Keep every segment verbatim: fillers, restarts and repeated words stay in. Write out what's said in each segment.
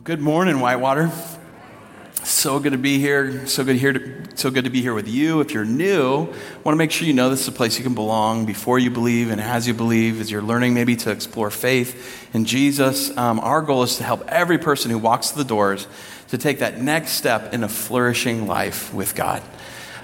Well, good morning, Whitewater. So good to be here. So good here. To, so good to be here with you. If you're new, I want to make sure you know this is a place you can belong before you believe and as you believe, as you're learning maybe to explore faith in Jesus. Um, our goal is to help every person who walks through the doors to take that next step in a flourishing life with God.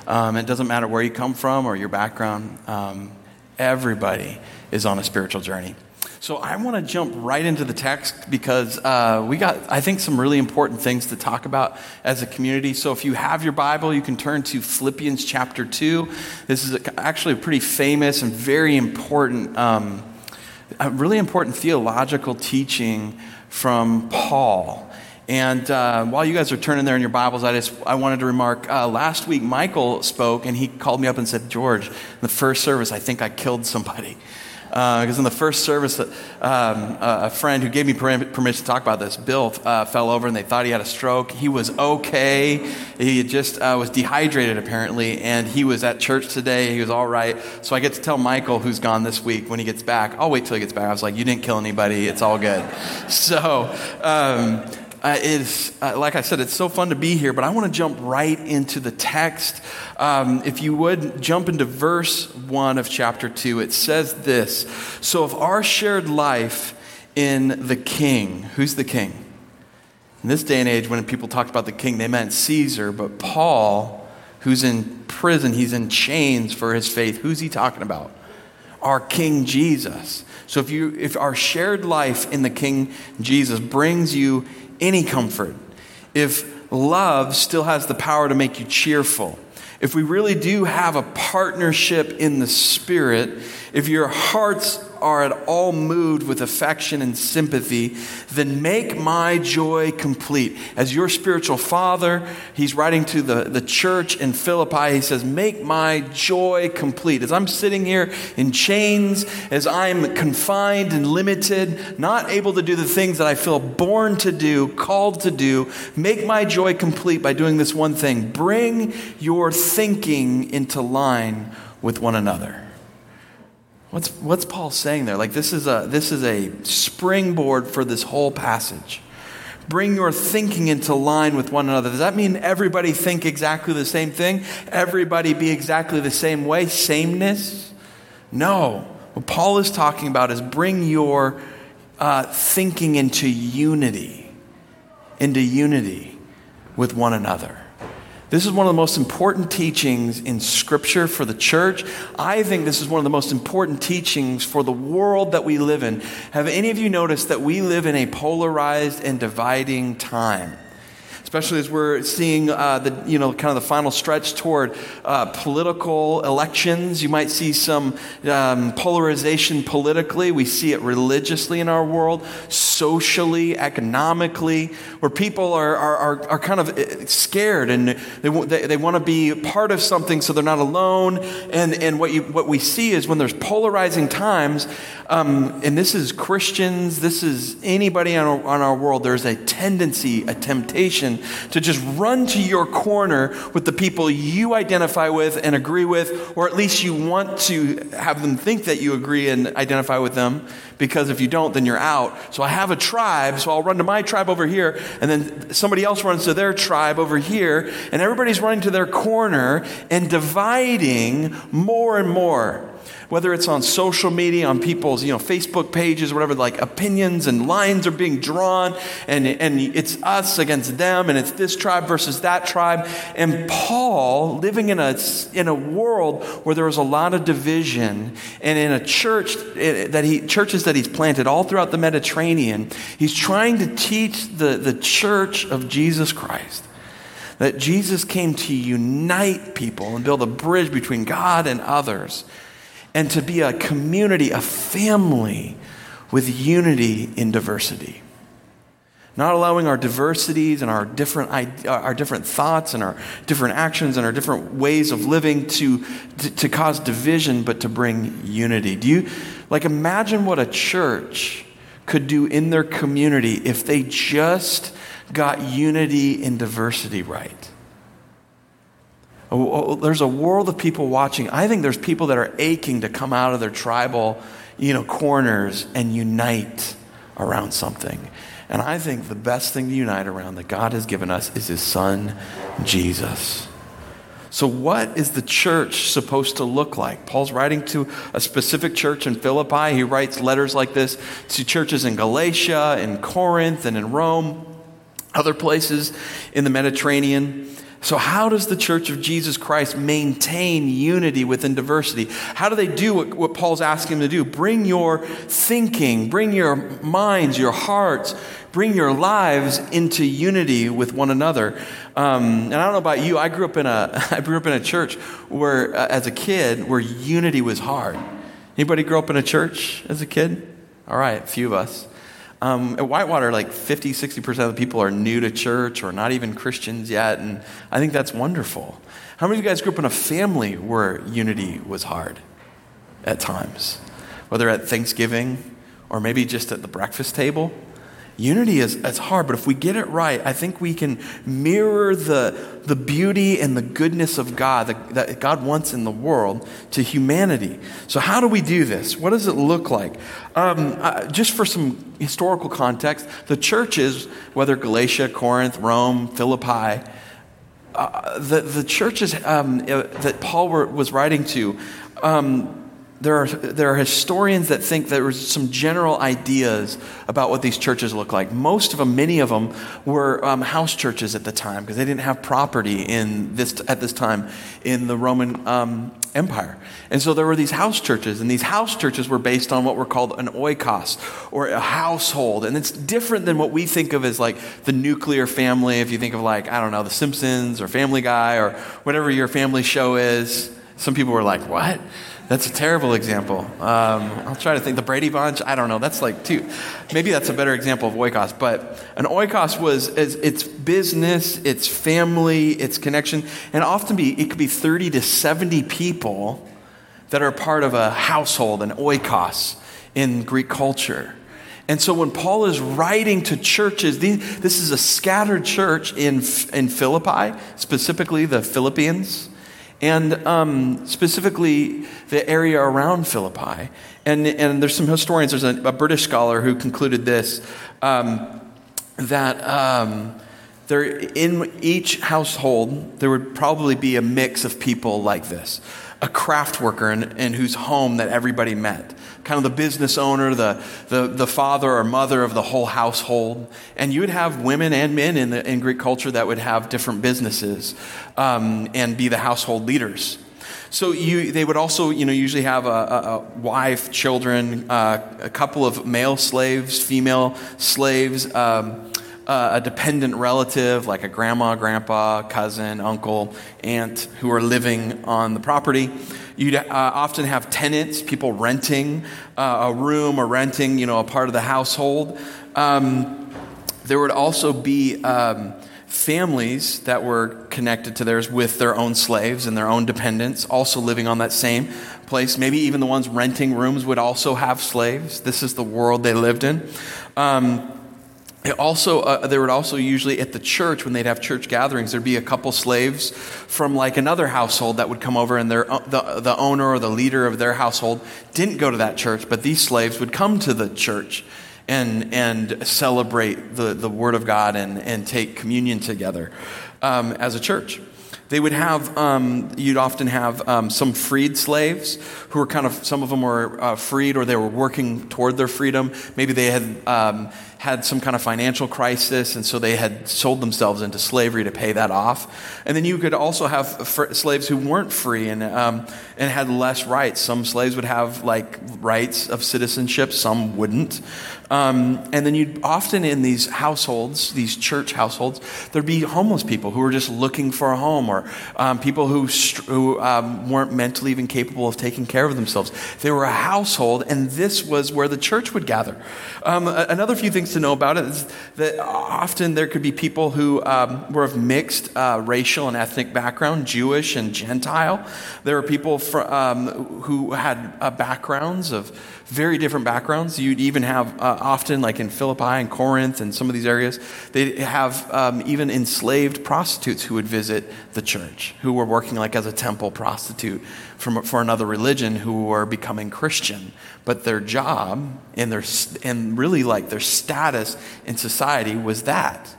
Um, it doesn't matter where you come from or your background. Um, everybody is on a spiritual journey. So I want to jump right into the text because uh, we got, I think, some really important things to talk about as a community. So if you have your Bible, you can turn to Philippians chapter two. This is a, actually a pretty famous and very important, um, a really important theological teaching from Paul. And uh, while you guys are turning there in your Bibles, I just I wanted to remark, uh, last week Michael spoke and he called me up and said, George, in the first service, I think I killed somebody. Because uh, in the first service, um, a friend who gave me permission to talk about this, Bill, uh, fell over and they thought he had a stroke. He was okay. He just uh, was dehydrated, apparently, and he was at church today. He was all right. So I get to tell Michael, who's gone this week, when he gets back, I'll wait till he gets back. I was like, you didn't kill anybody. It's all good. So um, uh, it's, uh, like I said, it's so fun to be here, but I want to jump right into the text. Um, if you would, jump into verse one of chapter two. It says this: so if our shared life in the king, who's the king? In this day and age, when people talked about the king, they meant Caesar, but Paul, who's in prison, he's in chains for his faith. Who's he talking about? Our King Jesus. So if you, if our shared life in the King Jesus brings you any comfort, if love still has the power to make you cheerful, if we really do have a partnership in the Spirit, if your hearts are at all moved with affection and sympathy, then make my joy complete. As your spiritual father, he's writing to the, the church in Philippi, he says, make my joy complete. As I'm sitting here in chains, as I'm confined and limited, not able to do the things that I feel born to do, called to do, make my joy complete by doing this one thing. Bring your thinking into line with one another. What's what's Paul saying there? Like this is a this is a springboard for this whole passage. Bring your thinking into line with one another. Does that mean everybody think exactly the same thing? Everybody be exactly the same way? Sameness? No. What Paul is talking about is bring your uh, thinking into unity, into unity with one another. This is one of the most important teachings in Scripture for the church. I think this is one of the most important teachings for the world that we live in. Have any of you noticed that we live in a polarized and dividing time? Especially as we're seeing uh, the you know kind of the final stretch toward uh, political elections, you might see some um, polarization politically. We see it religiously in our world, socially, economically, where people are are are, are kind of scared and they they, they want to be part of something so they're not alone. And and what you what we see is when there's polarizing times, um, and this is Christians, this is anybody on our, on our world. There's a tendency, a temptation to just run to your corner with the people you identify with and agree with, or at least you want to have them think that you agree and identify with them, because if you don't, then you're out. So I have a tribe, so I'll run to my tribe over here, and then somebody else runs to their tribe over here, and everybody's running to their corner and dividing more and more. Whether it's on social media, on people's, you know, Facebook pages, whatever, like opinions and lines are being drawn, and, and it's us against them, and it's this tribe versus that tribe. And Paul, living in a, in a world where there was a lot of division, and in a church that he, churches that he's planted all throughout the Mediterranean, he's trying to teach the, the church of Jesus Christ that Jesus came to unite people and build a bridge between God and others, and to be a community, a family with unity in diversity. Not allowing our diversities and our different our different thoughts and our different actions and our different ways of living to, to, to cause division, but to bring unity. Do you, like, imagine what a church could do in their community if they just got unity in diversity right? There's a world of people watching. I think there's people that are aching to come out of their tribal, you know, corners and unite around something. And I think the best thing to unite around that God has given us is his son, Jesus. So what is the church supposed to look like? Paul's writing to a specific church in Philippi. He writes letters like this to churches in Galatia, in Corinth, and in Rome, other places in the Mediterranean. So how does the church of Jesus Christ maintain unity within diversity? How do they do what, what Paul's asking them to do? Bring your thinking, bring your minds, your hearts, bring your lives into unity with one another. Um, and I don't know about you, I grew up in a, I grew up in a church where, uh, as a kid, where unity was hard. Anybody grow up in a church as a kid? All right, a few of us. Um, at Whitewater, like fifty, sixty percent of the people are new to church or not even Christians yet, and I think that's wonderful. How many of you guys grew up in a family where unity was hard at times? Whether at Thanksgiving or maybe just at the breakfast table? Unity is it's hard, but if we get it right, I think we can mirror the, the beauty and the goodness of God that, that God wants in the world to humanity. So how do we do this? What does it look like? Um, uh, just for some historical context, the churches, whether Galatia, Corinth, Rome, Philippi, uh, the, the churches um, uh, that Paul were, was writing to, um, There are there are historians that think there were some general ideas about what these churches look like. Most of them, many of them, were um, house churches at the time because they didn't have property in this at this time in the Roman um, Empire. And so there were these house churches, and these house churches were based on what were called an oikos, or a household. And it's different than what we think of as like the nuclear family. If you think of like, I don't know, the Simpsons or Family Guy or whatever your family show is. Some people were like, what? That's a terrible example. Um, I'll try to think. The Brady Bunch, I don't know. That's like two. Maybe that's a better example of oikos. But an oikos was is, it's business, it's family, it's connection. And often be it could be thirty to seventy people that are part of a household, an oikos, in Greek culture. And so when Paul is writing to churches, these, this is a scattered church in, in Philippi, specifically the Philippians, and um, specifically the area around Philippi. And, and there's some historians, there's a, a British scholar who concluded this, um, that um, there in each household, there would probably be a mix of people like this. A craft worker in, in whose home that everybody met. Kind of the business owner, the, the the father or mother of the whole household. And you would have women and men in the in Greek culture that would have different businesses um, and be the household leaders. So you they would also, you know, usually have a, a, a wife, children, uh, a couple of male slaves, female slaves, um, uh, a dependent relative like a grandma, grandpa, cousin, uncle, aunt who are living on the property. You'd uh, often have tenants, people renting uh, a room or renting, you know, a part of the household. Um, there would also be um, families that were connected to theirs with their own slaves and their own dependents, also living on that same place. Maybe even the ones renting rooms would also have slaves. This is the world they lived in. Um, It also, uh, there would also usually at the church, when they'd have church gatherings, there'd be a couple slaves from like another household that would come over, and their, the, the owner or the leader of their household didn't go to that church, but these slaves would come to the church and and celebrate the, the Word of God and, and take communion together um, as a church. They would have, um, you'd often have um, some freed slaves who were kind of, some of them were uh, freed or they were working toward their freedom. Maybe they had um, had some kind of financial crisis, and so they had sold themselves into slavery to pay that off. And then you could also have fr- slaves who weren't free and um, and had less rights. Some slaves would have like rights of citizenship, some wouldn't. Um, and then you'd often in these households, these church households, there'd be homeless people who were just looking for a home, or um, people who, who um, weren't mentally even capable of taking care of themselves. They were a household, and this was where the church would gather. Um, another few things to know about it is that often there could be people who um, were of mixed uh, racial and ethnic background, Jewish and Gentile. There were people fr- um, who had uh, backgrounds of very different backgrounds. You'd even have uh, often, like in Philippi and Corinth and some of these areas, they have um, even enslaved prostitutes who would visit the church, who were working like as a temple prostitute from for another religion who are becoming Christian, but their job and their and really like their status in society was that.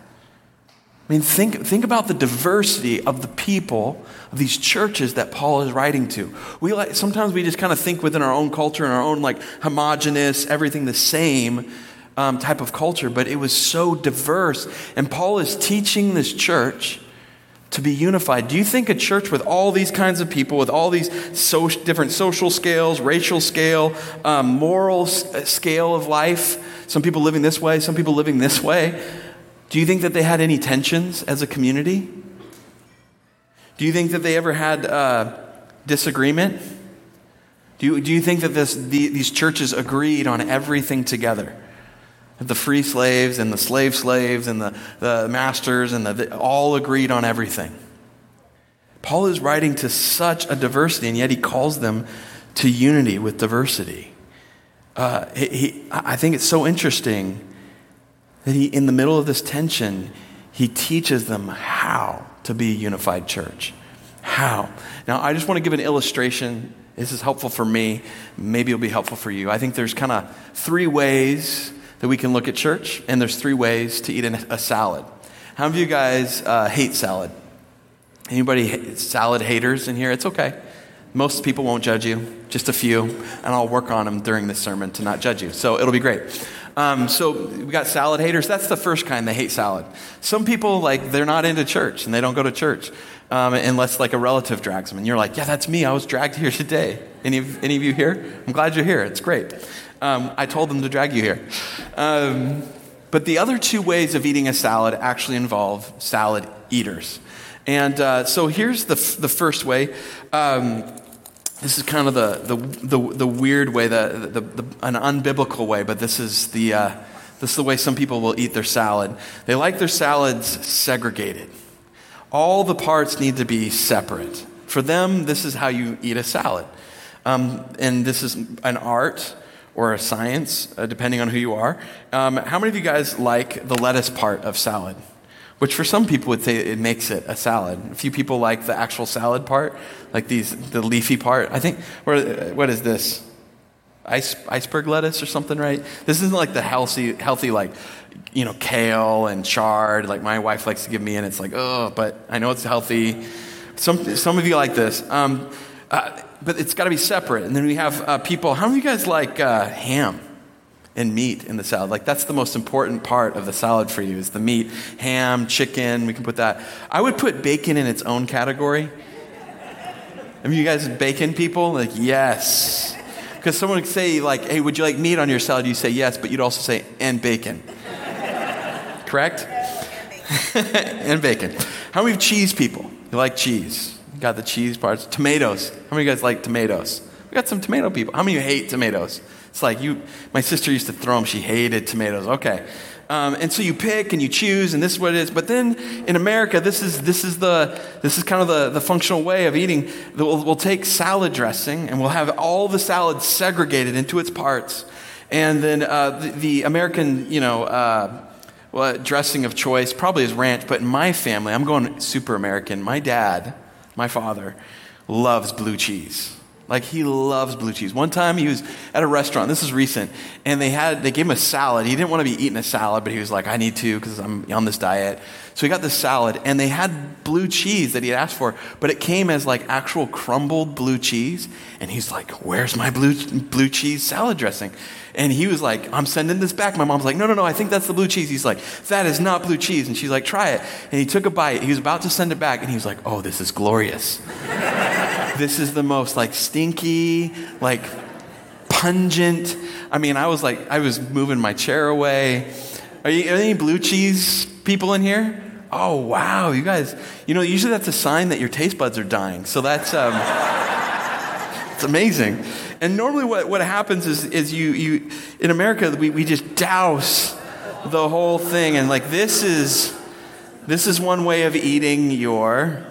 I mean, think think about the diversity of the people of these churches that Paul is writing to. We like sometimes we just kind of think within our own culture and our own like homogenous, everything the same um, type of culture, but it was so diverse. And Paul is teaching this church to be unified. Do you think a church with all these kinds of people, with all these so, different social scales, racial scale, um, moral s- scale of life, some people living this way, some people living this way, do you think that they had any tensions as a community? Do you think that they ever had uh, disagreement? Do you, do you think that this the, these churches agreed on everything together? The free slaves and the slave slaves and the, the masters and the, the all agreed on everything. Paul is writing to such a diversity, and yet he calls them to unity with diversity. Uh, he, he, I think it's so interesting that he, in the middle of this tension, he teaches them how to be a unified church. How? Now, I just want to give an illustration. This is helpful for me. Maybe it'll be helpful for you. I think there's kind of three ways that we can look at church, and there's three ways to eat an, a salad. How many of you guys uh, hate salad? Anybody ha- salad haters in here? It's okay. Most people won't judge you, just a few, and I'll work on them during this sermon to not judge you, so it'll be great. Um, so we got salad haters. That's the first kind. They hate salad. Some people, like, they're not into church, and they don't go to church um, unless, like, a relative drags them. And you're like, yeah, that's me. I was dragged here today. Any of, any of you here? I'm glad you're here. It's great. Um, I told them to drag you here. Um, but the other two ways of eating a salad actually involve salad eaters. And uh, so here's the f- the first way. Um, this is kind of the the the, the weird way, the, the, the an unbiblical way. But this is the uh, this is the way some people will eat their salad. They like their salads segregated. All the parts need to be separate. For them, this is how you eat a salad. Um, and this is an art or a science, uh, depending on who you are. Um, how many of you guys like the lettuce part of salad? Which for some people would say it makes it a salad. A few people like the actual salad part, like these the leafy part. I think, or what is this? Ice, iceberg lettuce or something, right? This isn't like the healthy, healthy like, you know, kale and chard. Like my wife likes to give me, and it's like, oh, but I know it's healthy. Some some of you like this, um, uh, but it's got to be separate. And then we have uh, people. How many of you guys like uh, ham and meat in the salad? Like, that's the most important part of the salad for you, is the meat. Ham, chicken, we can put that. I would put bacon in its own category. Are you guys bacon people? Like, yes. Because someone would say, like, hey, would you like meat on your salad? You say yes, but you'd also say, and bacon. Correct? And bacon. How many cheese people? You like cheese? You got the cheese parts. Tomatoes. How many of you guys like tomatoes? We got some tomato people. How many of you hate tomatoes? It's like you, my sister used to throw them. She hated tomatoes. Okay. Um, and so you pick and you choose, and this is what it is. But then in America, this is this is the this is kind of the, the functional way of eating. We'll, we'll take salad dressing, and we'll have all the salad segregated into its parts. And then uh, the, the American, you know, uh, well, dressing of choice probably is ranch. But in my family, I'm going super American. My dad, my father, loves blue cheese. Like, he loves blue cheese. One time he was at a restaurant, this is recent, and they had they gave him a salad. He didn't want to be eating a salad, but he was like, I need to because I'm on this diet. So he got this salad, and they had blue cheese that he had asked for, but it came as like actual crumbled blue cheese. And he's like, where's my blue blue cheese salad dressing? And he was like, I'm sending this back. My mom's like, no, no, no, I think that's the blue cheese. He's like, that is not blue cheese. And she's like, try it. And he took a bite. He was about to send it back, and he was like, oh, this is glorious. This is the most like stinky, like pungent. I mean, I was like, I was moving my chair away. Are, you, are there any blue cheese people in here? Oh, wow, you guys. You know, usually that's a sign that your taste buds are dying. So that's um, it's amazing. And normally what, what happens is is you, you in America, we, we just douse the whole thing. And like this is, this is one way of eating your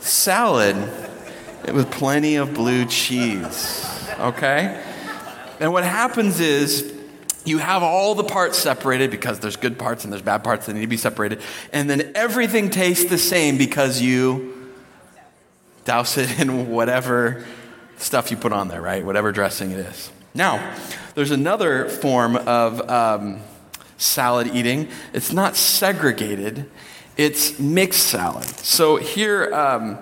salad. It was plenty of blue cheese, okay? And what happens is you have all the parts separated because there's good parts and there's bad parts that need to be separated. And then everything tastes the same because you douse it in whatever stuff you put on there, right? Whatever dressing it is. Now, there's another form of um, salad eating. It's not segregated. It's mixed salad. So here um,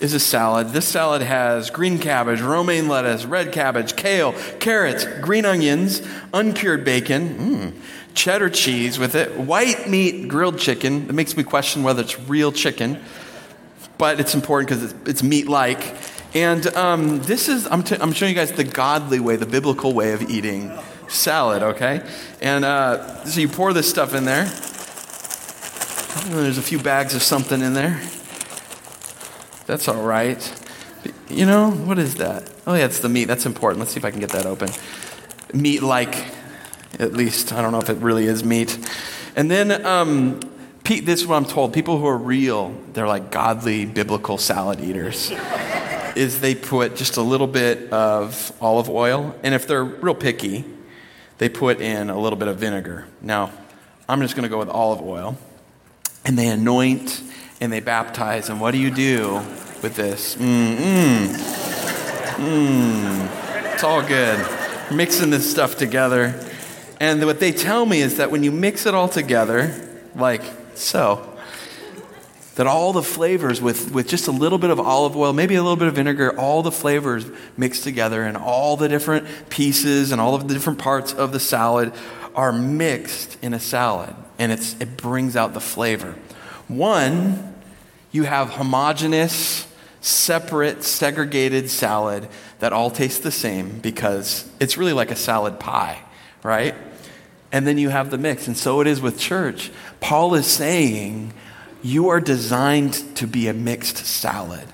is a salad. This salad has green cabbage, romaine lettuce, red cabbage, kale, carrots, green onions, uncured bacon, mm, cheddar cheese with it, white meat, grilled chicken. It makes me question whether it's real chicken, but it's important because it's, it's meat-like. And um, this is, I'm, t- I'm showing you guys the godly way, the biblical way of eating salad, okay? And uh, so you pour this stuff in there. There's a few bags of something in there. That's all right. You know, what is that? Oh, yeah, it's the meat. That's important. Let's see if I can get that open. Meat-like, at least. I don't know if it really is meat. And then, um, Pete, this is what I'm told. People who are real, they're like godly, biblical salad eaters, is they put just a little bit of olive oil. And if they're real picky, they put in a little bit of vinegar. Now, I'm just going to go with olive oil. And they anoint and they baptize. And what do you do with this? Mm, mm, mm. It's all good. We're mixing this stuff together. And what they tell me is that when you mix it all together, like so, that all the flavors with, with just a little bit of olive oil, maybe a little bit of vinegar, all the flavors mixed together and all the different pieces and all of the different parts of the salad are mixed in a salad. And it's, it brings out the flavor. One, you have homogeneous, separate, segregated salad that all tastes the same because it's really like a salad pie, right? And then you have the mix. And so it is with church. Paul is saying you are designed to be a mixed salad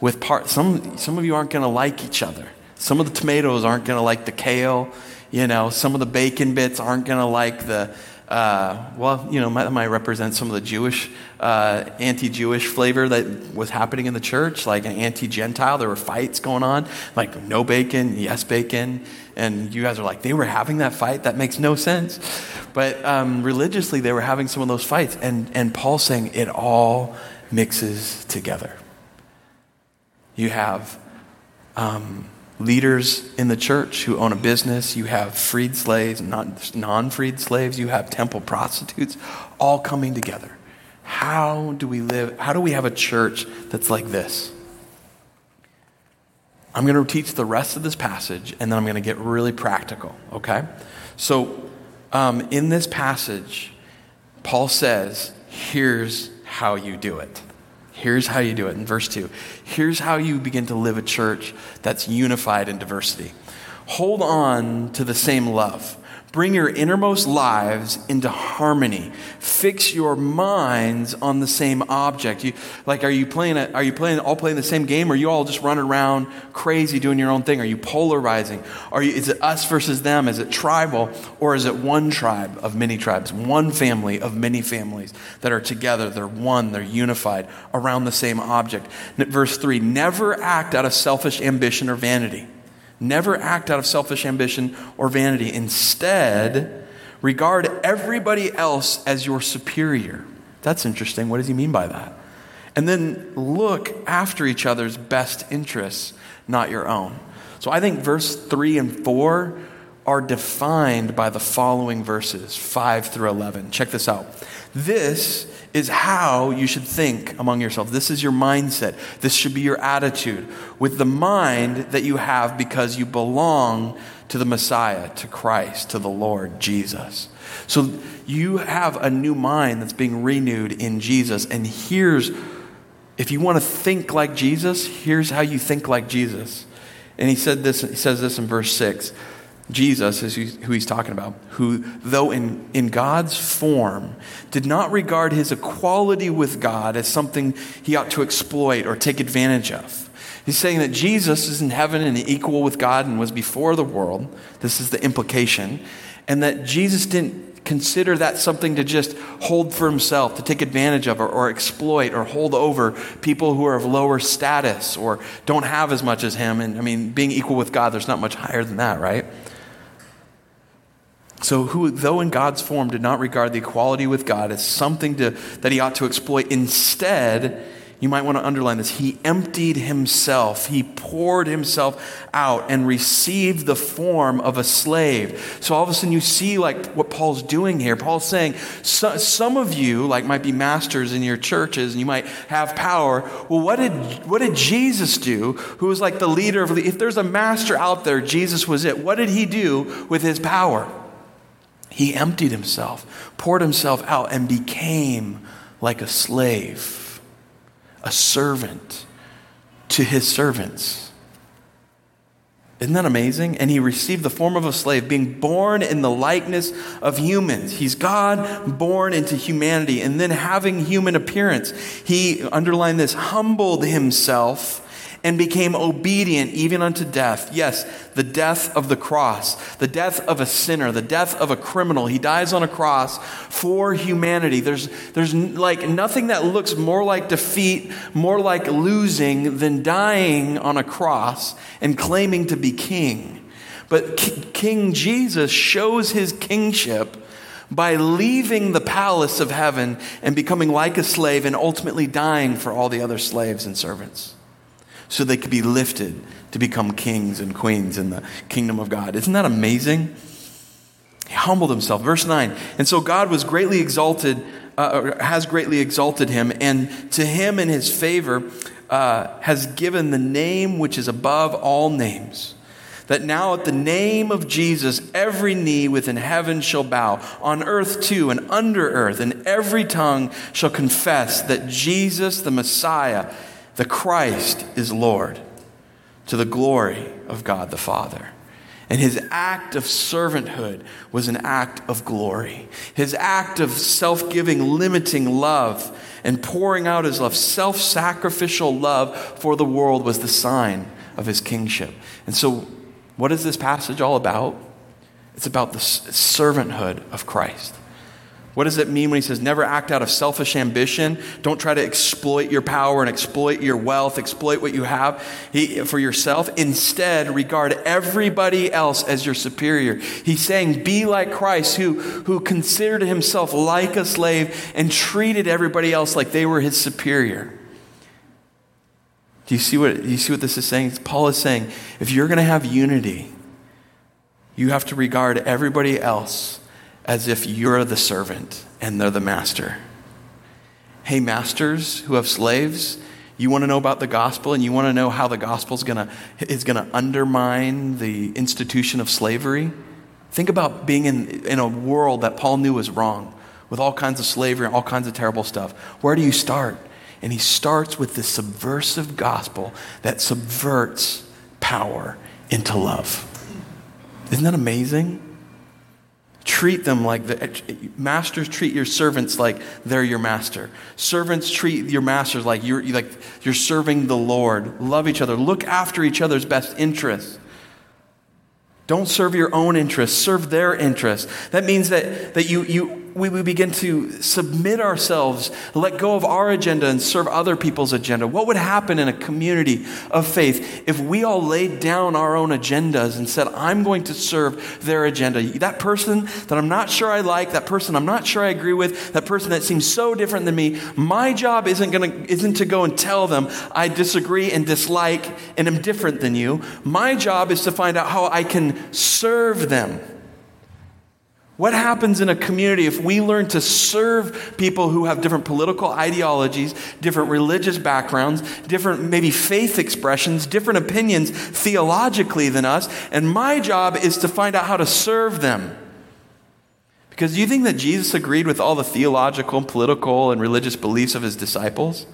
with parts. Some, some of you aren't going to like each other. Some of the tomatoes aren't going to like the kale. You know, some of the bacon bits aren't going to like the... Uh, well, you know, that might represent some of the Jewish, uh, anti-Jewish flavor that was happening in the church, like an anti-Gentile. There were fights going on, like no bacon, yes bacon. And you guys are like, they were having that fight? That makes no sense. But um, religiously, they were having some of those fights. And, and Paul's saying it all mixes together. You have... Um, leaders in the church who own a business. You have freed slaves, not non-freed slaves. You have temple prostitutes, all coming together. How do we live? How do we have a church that's like this? I'm going to teach the rest of this passage, and then I'm going to get really practical, okay? So um, in this passage, Paul says, here's how you do it. Here's how you do it in verse two. Here's how you begin to live a church that's unified in diversity. Hold on to the same love. Bring your innermost lives into harmony. Fix your minds on the same object. You, like, are you playing? A, are you playing? All playing the same game? Or are you all just running around crazy doing your own thing? Are you polarizing? Are you? Is it us versus them? Is it tribal, or is it one tribe of many tribes, one family of many families that are together? They're one. They're unified around the same object. Verse three: Never act out of selfish ambition or vanity. Never act out of selfish ambition or vanity. Instead, regard everybody else as your superior. That's interesting. What does he mean by that? And then look after each other's best interests, not your own. So I think verse three and four are defined by the following verses, five through eleven. Check this out. This is how you should think among yourselves. This is your mindset. This should be your attitude with the mind that you have because you belong to the Messiah, to Christ, to the Lord Jesus. So you have a new mind that's being renewed in Jesus. And here's, if you want to think like Jesus, here's how you think like Jesus. And he said this, he says this in verse six. Jesus is who he's talking about, who, though in, in God's form, did not regard his equality with God as something he ought to exploit or take advantage of. He's saying that Jesus is in heaven and equal with God and was before the world. This is the implication. And that Jesus didn't consider that something to just hold for himself, to take advantage of, or, or exploit or hold over people who are of lower status or don't have as much as him. And I mean, being equal with God, there's not much higher than that, right? So who, though in God's form, did not regard the equality with God as something to, that he ought to exploit. Instead, You might want to underline this. He emptied himself. He poured himself out and received the form of a slave. So all of a sudden you see like what Paul's doing here. Paul's saying, so, some of you like might be masters in your churches and you might have power. Well, what did what did Jesus do? Who was like the leader of, if there's a master out there, Jesus was it. What did he do with his power? He emptied himself, poured himself out and became like a slave. A servant to his servants. Isn't that amazing? And he received the form of a slave, being born in the likeness of humans. He's God born into humanity. And then having human appearance, he, underline this, humbled himself and became obedient even unto death. Yes, the death of the cross, the death of a sinner, the death of a criminal. He dies on a cross for humanity. There's there's like nothing that looks more like defeat, more like losing than dying on a cross and claiming to be king. But K- King Jesus shows his kingship by leaving the palace of heaven and becoming like a slave and ultimately dying for all the other slaves and servants, so they could be lifted to become kings and queens in the kingdom of God. Isn't that amazing? He humbled himself. Verse nine, and so God was greatly exalted, uh, has greatly exalted him, and to him in his favor uh, has given the name which is above all names, that now at the name of Jesus, every knee within heaven shall bow, on earth too, and under earth, and every tongue shall confess that Jesus, the Messiah, the Christ is Lord, to the glory of God the Father. And his act of servanthood was an act of glory. His act of self-giving, limiting love and pouring out his love, self-sacrificial love for the world was the sign of his kingship. And so what is this passage all about? It's about the servanthood of Christ. What does it mean when he says, never act out of selfish ambition? Don't try to exploit your power and exploit your wealth, exploit what you have for yourself. Instead, regard everybody else as your superior. He's saying, be like Christ, who, who considered himself like a slave and treated everybody else like they were his superior. Do you see what, you see what this is saying? Paul is saying, if you're going to have unity, you have to regard everybody else as if you're the servant and they're the master. Hey, masters who have slaves, you want to know about the gospel and you want to know how the gospel is going to is going to undermine the institution of slavery? Think about being in, in a world that Paul knew was wrong, with all kinds of slavery and all kinds of terrible stuff. Where do you start? And he starts with this subversive gospel that subverts power into love. Isn't that amazing? Treat them like, the masters treat your servants like they're your master. Servants treat your masters like you're, like you're serving the Lord. Love each other. Look after each other's best interests. Don't serve your own interests. Serve their interests. That means that, that you, you, we, we begin to submit ourselves, let go of our agenda and serve other people's agenda. What would happen in a community of faith if we all laid down our own agendas and said, I'm going to serve their agenda? That person that I'm not sure I like, that person I'm not sure I agree with, that person that seems so different than me, my job isn't gonna, isn't to go and tell them I disagree and dislike and am different than you. My job is to find out how I can serve them. What happens in a community if we learn to serve people who have different political ideologies, different religious backgrounds, different maybe faith expressions, different opinions theologically than us, and my job is to find out how to serve them? Because do you think that Jesus agreed with all the theological and political and religious beliefs of his disciples?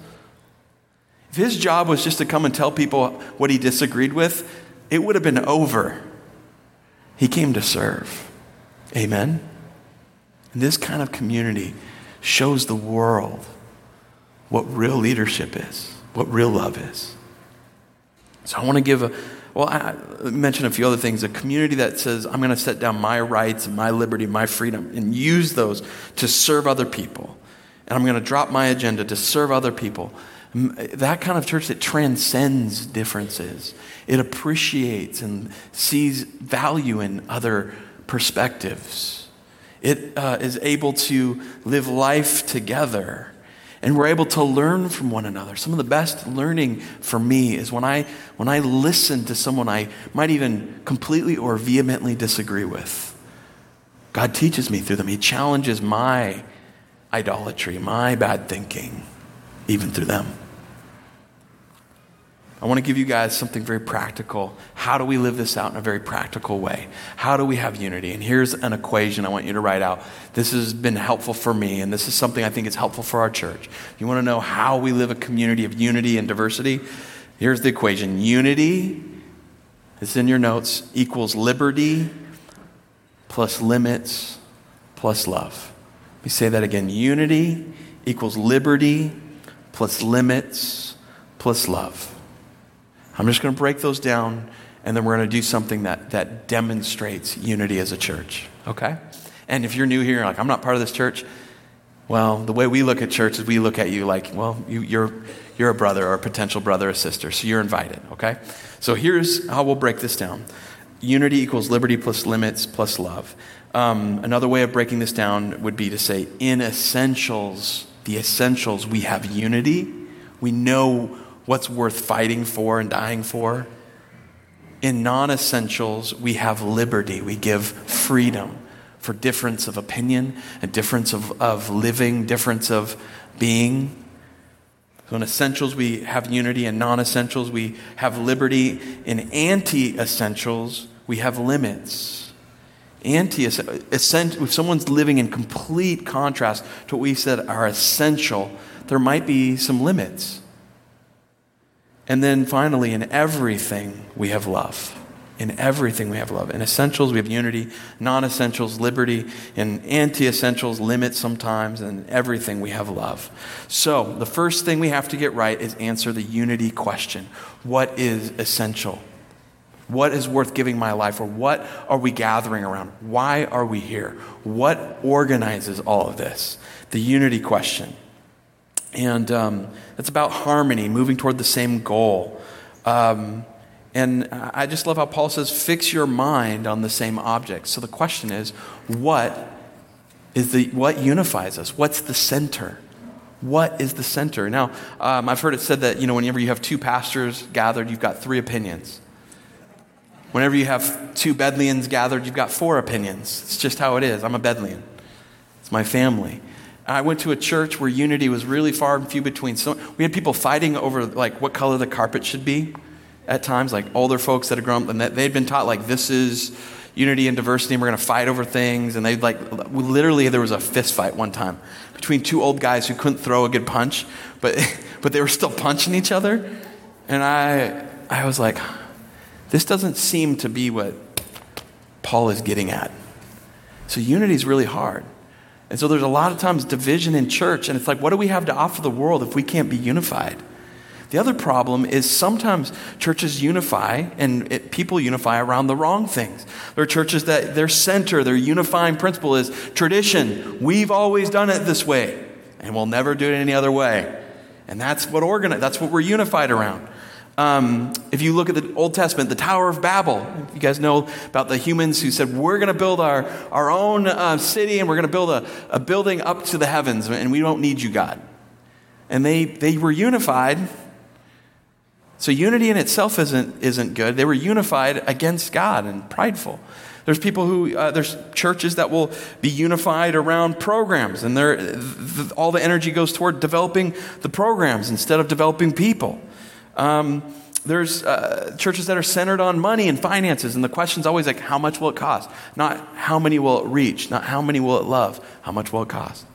If his job was just to come and tell people what he disagreed with, it would have been over. He came to serve. Amen? And this kind of community shows the world what real leadership is, what real love is. So I want to give a, well, I mentioned a few other things. A community that says, I'm going to set down my rights and my liberty, my freedom, and use those to serve other people. And I'm going to drop my agenda to serve other people. That kind of church that transcends differences. It appreciates and sees value in other perspectives. It uh, is able to live life together. and we're able to learn from one another. Some of the best learning for me is when I when I listen to someone I might even completely or vehemently disagree with. God teaches me through them. He challenges my idolatry, my bad thinking, even through them. I want to give you guys something very practical. How do we live this out in a very practical way? How do we have unity? And here's an equation I want you to write out. This has been helpful for me, and this is something I think is helpful for our church. If you want to know how we live a community of unity and diversity, here's the equation. Unity, it's in your notes, equals liberty plus limits plus love. Let me say that again. Unity equals liberty plus limits plus love. I'm just going to break those down, and then we're going to do something that, that demonstrates unity as a church, okay? And if you're new here, like, I'm not part of this church, well, the way we look at church is we look at you like, well, you, you're you're a brother or a potential brother or sister, so you're invited, okay? So here's how we'll break this down. Unity equals liberty plus limits plus love. Um, another way of breaking this down would be to say, in essentials, the essentials, we have unity. We know what's worth fighting for and dying for. In non-essentials, we have liberty. We give freedom for difference of opinion, a difference of, of living, difference of being. So in essentials, we have unity. In non-essentials, we have liberty. In anti-essentials, we have limits. Anti-essential, if someone's living in complete contrast to what we said are essential, there might be some limits. And then finally, in everything, we have love. In everything, we have love. In essentials, we have unity. Non-essentials, liberty. In anti-essentials, limits sometimes. And in everything, we have love. So the first thing we have to get right is answer the unity question. What is essential? What is worth giving my life? Or what are we gathering around? Why are we here? What organizes all of this? The unity question. And um, it's about harmony, moving toward the same goal. Um, and I just love how Paul says, fix your mind on the same object. So the question is, what is the what unifies us? What's the center? What is the center? Now, um, I've heard it said that, you know, whenever you have two pastors gathered, you've got three opinions. Whenever you have two Bedlians gathered, you've got four opinions. It's just how it is. I'm a Bedlian. It's my family. I went to a church where unity was really far and few between. So we had people fighting over like what color the carpet should be at times, like older folks that had grown up and that they'd been taught like this is unity and diversity and we're going to fight over things. And they'd like, literally there was a fist fight one time between two old guys who couldn't throw a good punch, but but they were still punching each other. And I I was like, this doesn't seem to be what Paul is getting at. So unity is really hard. And so there's a lot of times division in church, and it's like, what do we have to offer the world if we can't be unified? The other problem is sometimes churches unify, and it, people unify around the wrong things. There are churches that their center, their unifying principle is tradition. We've always done it this way, and we'll never do it any other way. And that's what organi- that's what we're unified around. Um, if you look at the Old Testament, the Tower of Babel, you guys know about the humans who said, we're going to build our, our own uh, city and we're going to build a, a building up to the heavens and we don't need you, God. And they, they were unified. So unity in itself isn't, isn't good. They were unified against God and prideful. There's people who, uh, there's churches that will be unified around programs and they're, th- all the energy goes toward developing the programs instead of developing people. Um, there's uh, churches that are centered on money and finances, and the question's always like, how much will it cost? Not how many will it reach, not how many will it love, how much will it cost?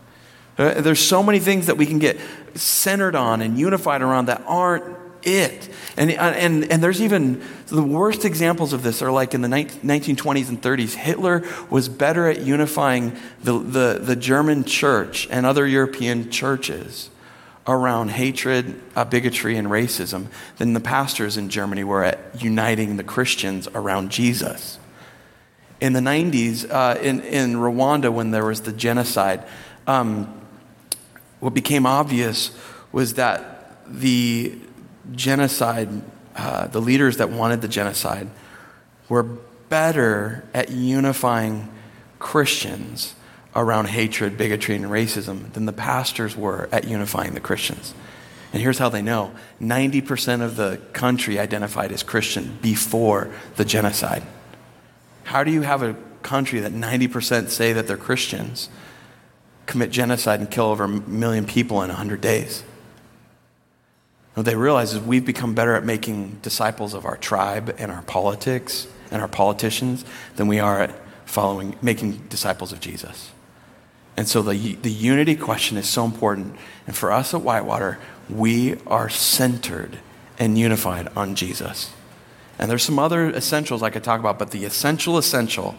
Uh, there's so many things that we can get centered on and unified around that aren't it. And and and there's even the worst examples of this are like in the nineteen twenties and thirties. Hitler was better at unifying the the, the German church and other European churches around hatred, uh, bigotry, and racism than the pastors in Germany were at uniting the Christians around Jesus. In the nineties, uh, in, in Rwanda, when there was the genocide, um, what became obvious was that the genocide, uh, the leaders that wanted the genocide, were better at unifying Christians around hatred, bigotry, and racism than the pastors were at unifying the Christians. And here's how they know. ninety percent of the country identified as Christian before the genocide. How do you have a country that ninety percent say that they're Christians, commit genocide, and kill over a million people in one hundred days? What they realize is we've become better at making disciples of our tribe and our politics and our politicians than we are at following, making disciples of Jesus. And so the the unity question is so important. And for us at Whitewater, we are centered and unified on Jesus. And there's some other essentials I could talk about, but the essential essential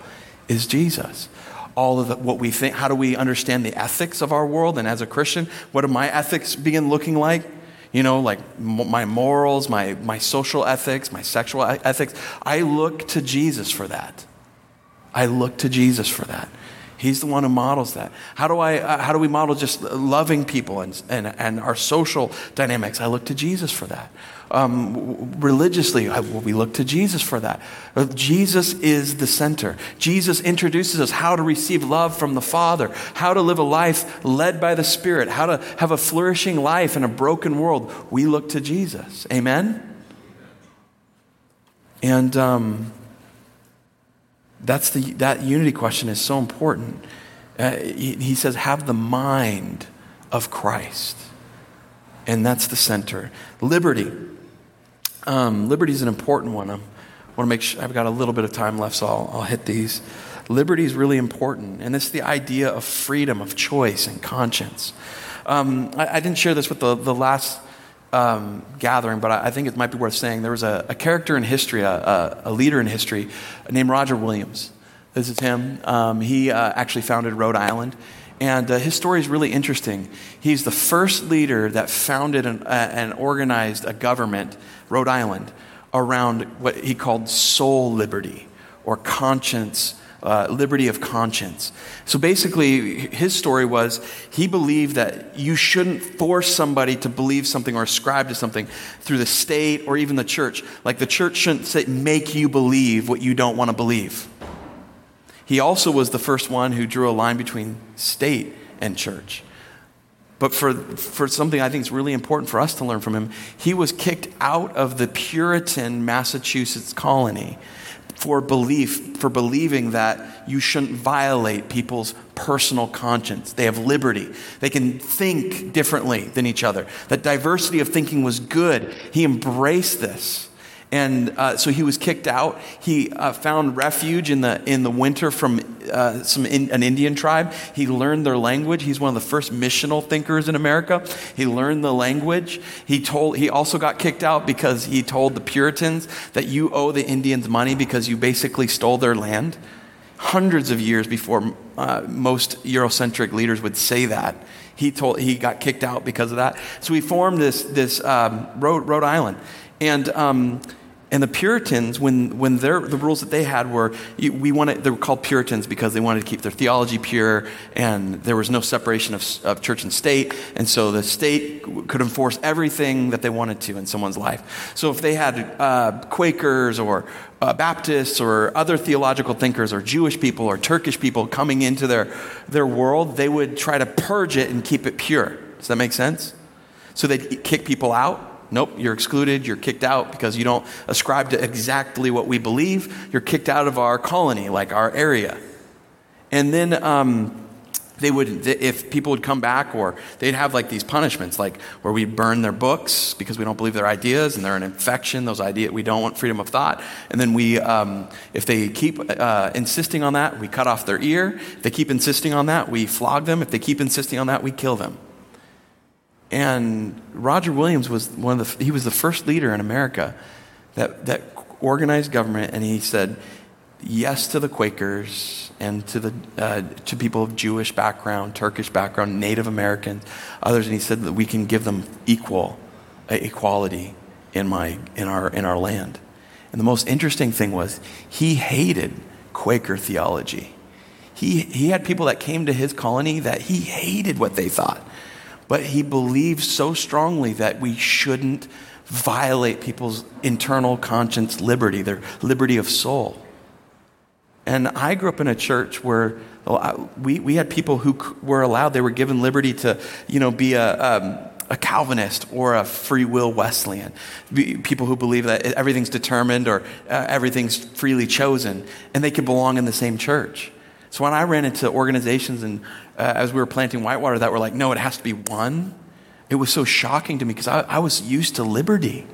is Jesus. All of the, what we think, how do we understand the ethics of our world? And as a Christian, what do my ethics begin looking like? You know, like my morals, my, my social ethics, my sexual ethics. I look to Jesus for that. I look to Jesus for that. He's the one who models that. How do I? Uh, how do we model just loving people and and, and our social dynamics? I look to Jesus for that. Um, w- religiously, I, we look to Jesus for that. Jesus is the center. Jesus introduces us how to receive love from the Father, how to live a life led by the Spirit, how to have a flourishing life in a broken world. We look to Jesus. Amen? And um, that's the that unity question is so important. Uh, he, he says, have the mind of Christ. And that's the center. Liberty. Um, liberty is an important one. I want to make sure I've got a little bit of time left, so I'll, I'll hit these. Liberty is really important, and it's the idea of freedom, of choice, and conscience. Um, I, I didn't share this with the, the last um, gathering, but I, I think it might be worth saying. There was a, a character in history, a, a, a leader in history, named Roger Williams. This is him. Um, he uh, actually founded Rhode Island. And uh, his story is really interesting. He's the first leader that founded an, uh, and organized a government, Rhode Island, around what he called soul liberty or conscience, uh, liberty of conscience. So basically, his story was he believed that you shouldn't force somebody to believe something or ascribe to something through the state or even the church. Like the church shouldn't say, make you believe what you don't want to believe. He also was the first one who drew a line between state and church. But for for something I think is really important for us to learn from him, he was kicked out of the Puritan Massachusetts colony for belief for believing that you shouldn't violate people's personal conscience. They have liberty. They can think differently than each other. That diversity of thinking was good. He embraced this. And uh, so he was kicked out. He uh, found refuge in the in the winter from uh, some in, an Indian tribe. He learned their language. He's one of the first missional thinkers in America. He learned the language. He told. He also got kicked out because he told the Puritans that you owe the Indians money because you basically stole their land. Hundreds of years before uh, most Eurocentric leaders would say that. He told. He got kicked out because of that. So he formed this this um, Rhode, Rhode Island. And um, and the Puritans, when when their the rules that they had were we wanted they were called Puritans because they wanted to keep their theology pure, and there was no separation of, of church and state, and so the state could enforce everything that they wanted to in someone's life. So if they had uh, Quakers or uh, Baptists or other theological thinkers or Jewish people or Turkish people coming into their their world, they would try to purge it and keep it pure. Does that make sense? So they'd kick people out. Nope, you're excluded, you're kicked out because you don't ascribe to exactly what we believe. You're kicked out of our colony, like our area. And then um, they would, if people would come back, or they'd have like these punishments, like where we burn their books because we don't believe their ideas and they're an infection, those ideas, we don't want freedom of thought. And then we, um, if they keep uh, insisting on that, we cut off their ear. If they keep insisting on that, we flog them. If they keep insisting on that, we kill them. And Roger Williams was one of the, he was the first leader in America that, that organized government, and he said yes to the Quakers and to the uh, to people of Jewish background, Turkish background, Native Americans, others, and he said that we can give them equal uh, equality in my in our in our land. And the most interesting thing was he hated Quaker theology. He he had people that came to his colony that he hated what they thought. But he believed so strongly that we shouldn't violate people's internal conscience liberty, their liberty of soul. And I grew up in a church where we we had people who were allowed, they were given liberty to, you know, be a um, a Calvinist or a free will Wesleyan, people who believe that everything's determined or uh, everything's freely chosen, and they could belong in the same church. So when I ran into organizations and uh, as we were planting Whitewater that were like, no, it has to be one, it was so shocking to me because I, I was used to liberty.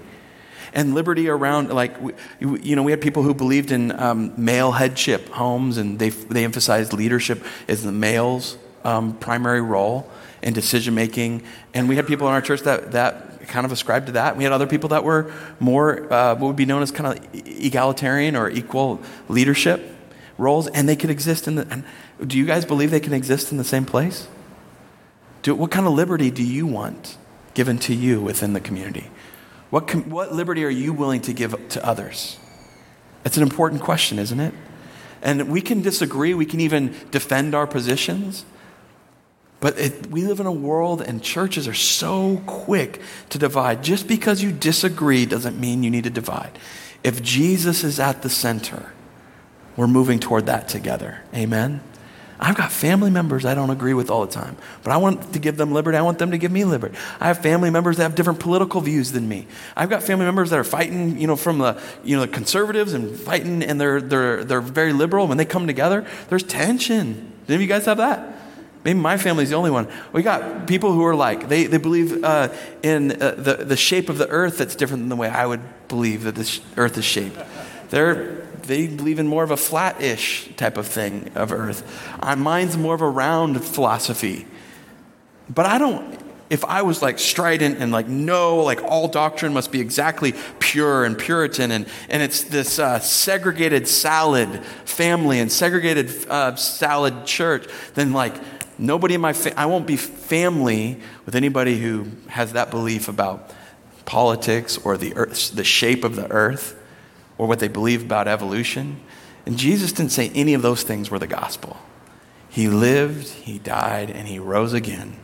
And liberty around, like, you know, we had people who believed in um, male headship homes, and they they emphasized leadership as the male's um, primary role in decision making. And we had people in our church that, that kind of ascribed to that. We had other people that were more uh, what would be known as kind of egalitarian or equal leadership roles, and they could exist in the. And do you guys believe they can exist in the same place? Do, what kind of liberty do you want given to you within the community? What com- what liberty are you willing to give to others? That's an important question, isn't it? And we can disagree. We can even defend our positions. But it, we live in a world, and churches are so quick to divide. Just because you disagree doesn't mean you need to divide. If Jesus is at the center, we're moving toward that together. Amen? I've got family members I don't agree with all the time, but I want to give them liberty. I want them to give me liberty. I have family members that have different political views than me. I've got family members that are fighting, you know, from the, you know, the conservatives and fighting, and they're they're they're very liberal. When they come together, there's tension. Did any of you guys have that? Maybe my family's the only one. We got people who are like, they they believe uh, in uh, the the shape of the earth that's different than the way I would believe that the earth is shaped. They're They believe in more of a flat-ish type of thing of earth. Mine's more of a round philosophy. But I don't, if I was like strident and like, no, like all doctrine must be exactly pure and Puritan, and, and it's this uh, segregated salad family and segregated uh, salad church, then like nobody in my, fa- I won't be family with anybody who has that belief about politics or the earth, the shape of the earth, or what they believe about evolution. And Jesus didn't say any of those things were the gospel. He lived, he died, and he rose again.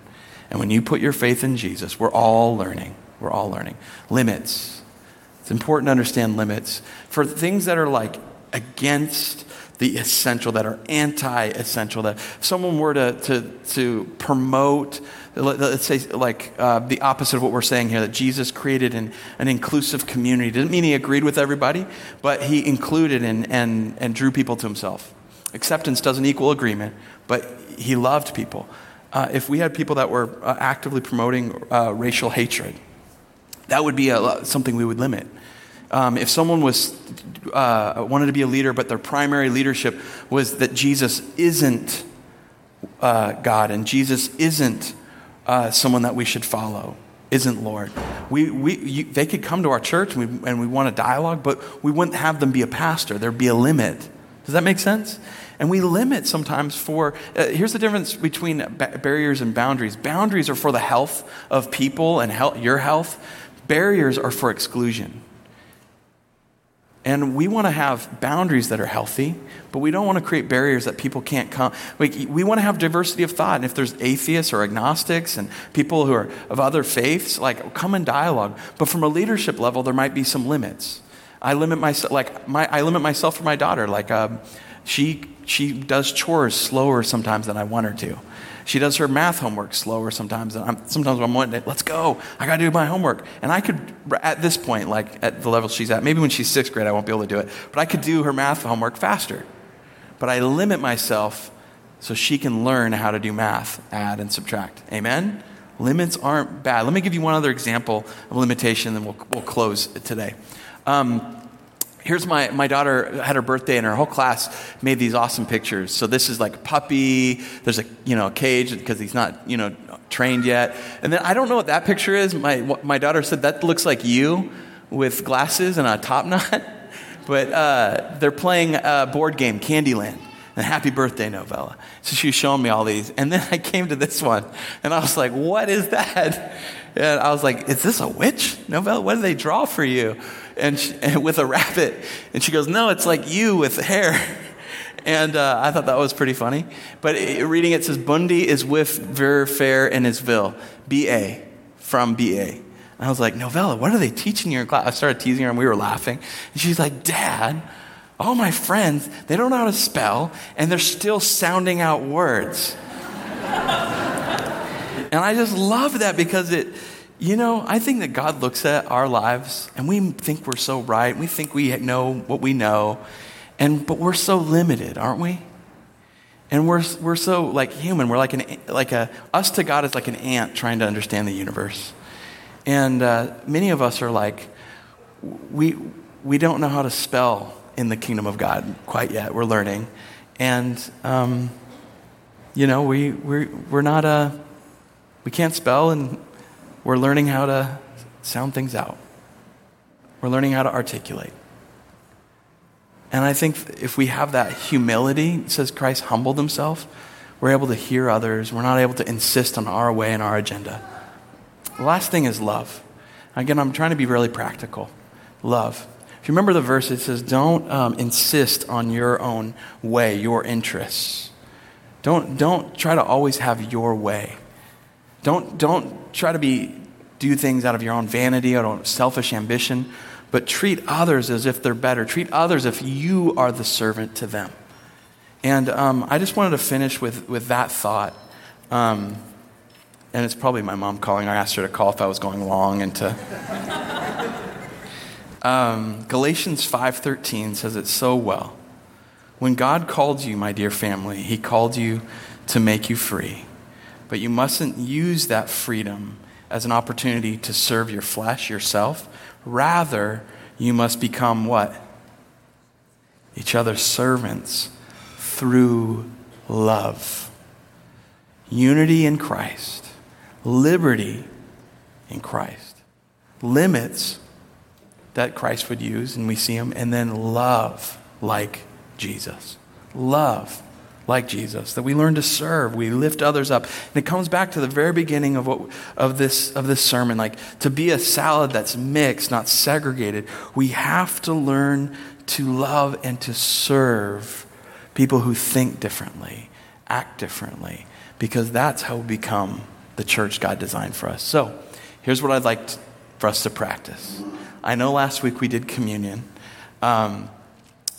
And when you put your faith in Jesus, we're all learning. We're all learning. Limits. It's important to understand limits. For things that are like against the essential, that are anti-essential, that if someone were to to, to promote, let's say like uh, the opposite of what we're saying here, that Jesus created an, an inclusive community. Didn't mean he agreed with everybody, but he included and, and, and drew people to himself. Acceptance doesn't equal agreement, but he loved people. Uh, if we had people that were uh, actively promoting uh, racial hatred, that would be a, something we would limit. Um, if someone was uh, wanted to be a leader, but their primary leadership was that Jesus isn't uh, God and Jesus isn't uh, someone that we should follow, isn't Lord, we we you, they could come to our church and we, and we want a dialogue, but we wouldn't have them be a pastor. There'd be a limit. Does that make sense? And we limit sometimes for, uh, here's the difference between ba- barriers and boundaries. Boundaries are for the health of people and health, your health. Barriers are for exclusion. And we want to have boundaries that are healthy, but we don't want to create barriers that people can't come. We, we want to have diversity of thought. And if there's atheists or agnostics and people who are of other faiths, like come and dialogue. But from a leadership level, there might be some limits. I limit myself, like my I limit myself for my daughter. Like um, she she does chores slower sometimes than I want her to. She does her math homework slower sometimes. And I'm, sometimes I'm wanting to, let's go. I got to do my homework. And I could, at this point, like at the level she's at, maybe when she's sixth grade, I won't be able to do it. But I could do her math homework faster. But I limit myself so she can learn how to do math, add and subtract. Amen? Limits aren't bad. Let me give you one other example of limitation, then we'll, we'll close today. Um, Here's my, my daughter had her birthday, and her whole class made these awesome pictures. So this is like a puppy. There's a you know a cage because he's not you know trained yet. And then I don't know what that picture is. My my daughter said that looks like you with glasses and a top knot. But uh, they're playing a board game, Candyland, and Happy Birthday Novella. So she was showing me all these, and then I came to this one, and I was like, what is that? And I was like, is this a witch novella? What do they draw for you? And, she, and with a rabbit. And she goes, no, it's like you with hair. And uh, I thought that was pretty funny. But it, reading it says, Bundy is with Ver, Fair, and Isville. B A From B A And I was like, novella, what are they teaching you in class? I started teasing her, and we were laughing. And she's like, Dad, all my friends, they don't know how to spell, and they're still sounding out words. And I just love that because it, you know, I think that God looks at our lives, and we think we're so right. We think we know what we know, and but we're so limited, aren't we? And we're we're so like human. We're like an like a us to God is like an ant trying to understand the universe, and uh, many of us are like we we don't know how to spell in the kingdom of God quite yet. We're learning, and um, you know we we we're not a we can't spell, and we're learning how to sound things out. We're learning how to articulate. And I think if we have that humility, it says Christ humbled himself, we're able to hear others. We're not able to insist on our way and our agenda. The last thing is love. Again, I'm trying to be really practical. Love. If you remember the verse, it says, don't um, insist on your own way, your interests. Don't don't try to always have your way. Don't don't try to be do things out of your own vanity or don't, selfish ambition. But treat others as if they're better. Treat others if you are the servant to them. And um, I just wanted to finish with, with that thought. Um, and it's probably my mom calling. I asked her to call if I was going long. And to um, Galatians five thirteen says it so well. When God called you, my dear family, he called you to make you free. But you mustn't use that freedom as an opportunity to serve your flesh, yourself. Rather, you must become what? Each other's servants through love. Unity in Christ. Liberty in Christ. Limits that Christ would use, and we see them. And then love like Jesus. Love like Jesus. That we learn to serve. We lift others up. And it comes back to the very beginning of what of this of this sermon. Like to be a salad that's mixed, not segregated. We have to learn to love and to serve people who think differently, act differently, because that's how we become the church God designed for us. So here's what I'd like to, for us to practice. I know last week we did communion. Um,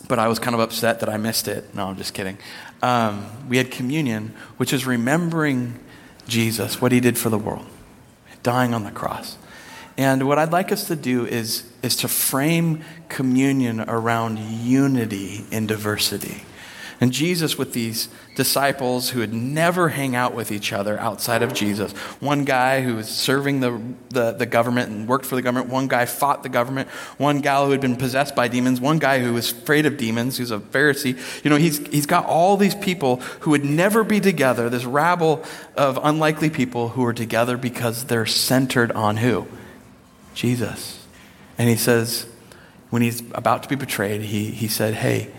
But I was kind of upset that I missed it. No, I'm just kidding. Um, we had communion, which is remembering Jesus, what he did for the world, dying on the cross. And what I'd like us to do is, is to frame communion around unity in diversity. And Jesus with these disciples who would never hang out with each other outside of Jesus. One guy who was serving the, the, the government and worked for the government. One guy fought the government. One gal who had been possessed by demons. One guy who was afraid of demons, who's a Pharisee. You know, he's he's got all these people who would never be together, this rabble of unlikely people who are together because they're centered on who? Jesus. And he says, when he's about to be betrayed, he he said, hey,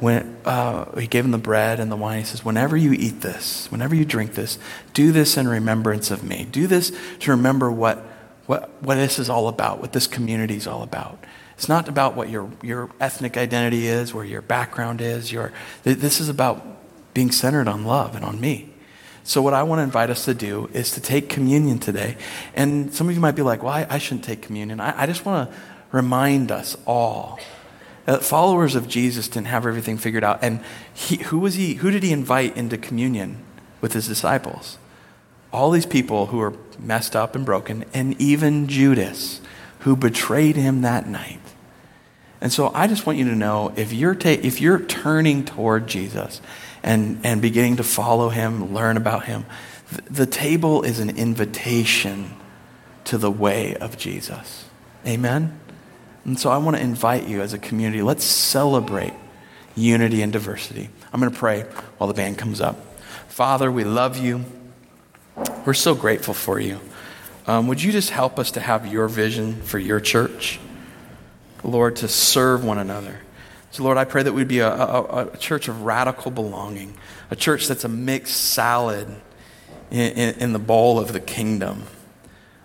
When uh, he gave him the bread and the wine, he says, whenever you eat this, whenever you drink this, do this in remembrance of me. Do this to remember what what, what this is all about, what this community is all about. It's not about what your, your ethnic identity is, where your background is. Your th- This is about being centered on love and on me. So what I want to invite us to do is to take communion today. And some of you might be like, well, I, I shouldn't take communion. I, I just want to remind us all Uh, followers of Jesus didn't have everything figured out. And he, who was he? Who did he invite into communion with his disciples? All these people who were messed up and broken, and even Judas, who betrayed him that night. And so I just want you to know, if you're ta- if you're turning toward Jesus and, and beginning to follow him, learn about him, th- the table is an invitation to the way of Jesus. Amen? And so I want to invite you as a community, let's celebrate unity and diversity. I'm going to pray while the band comes up. Father, we love you. We're so grateful for you. Um, would you just help us to have your vision for your church? Lord, to serve one another. So Lord, I pray that we'd be a, a, a church of radical belonging, a church that's a mixed salad in, in, in the bowl of the kingdom.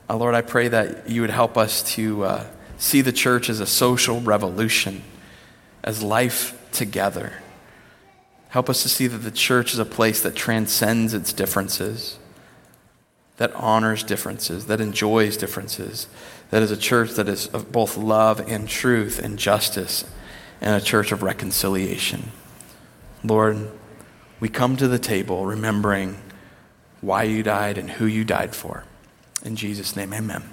Uh, Lord, I pray that you would help us to Uh, see the church as a social revolution, as life together. Help us to see that the church is a place that transcends its differences, that honors differences, that enjoys differences, that is a church that is of both love and truth and justice and a church of reconciliation. Lord, we come to the table remembering why you died and who you died for. In Jesus' name, amen.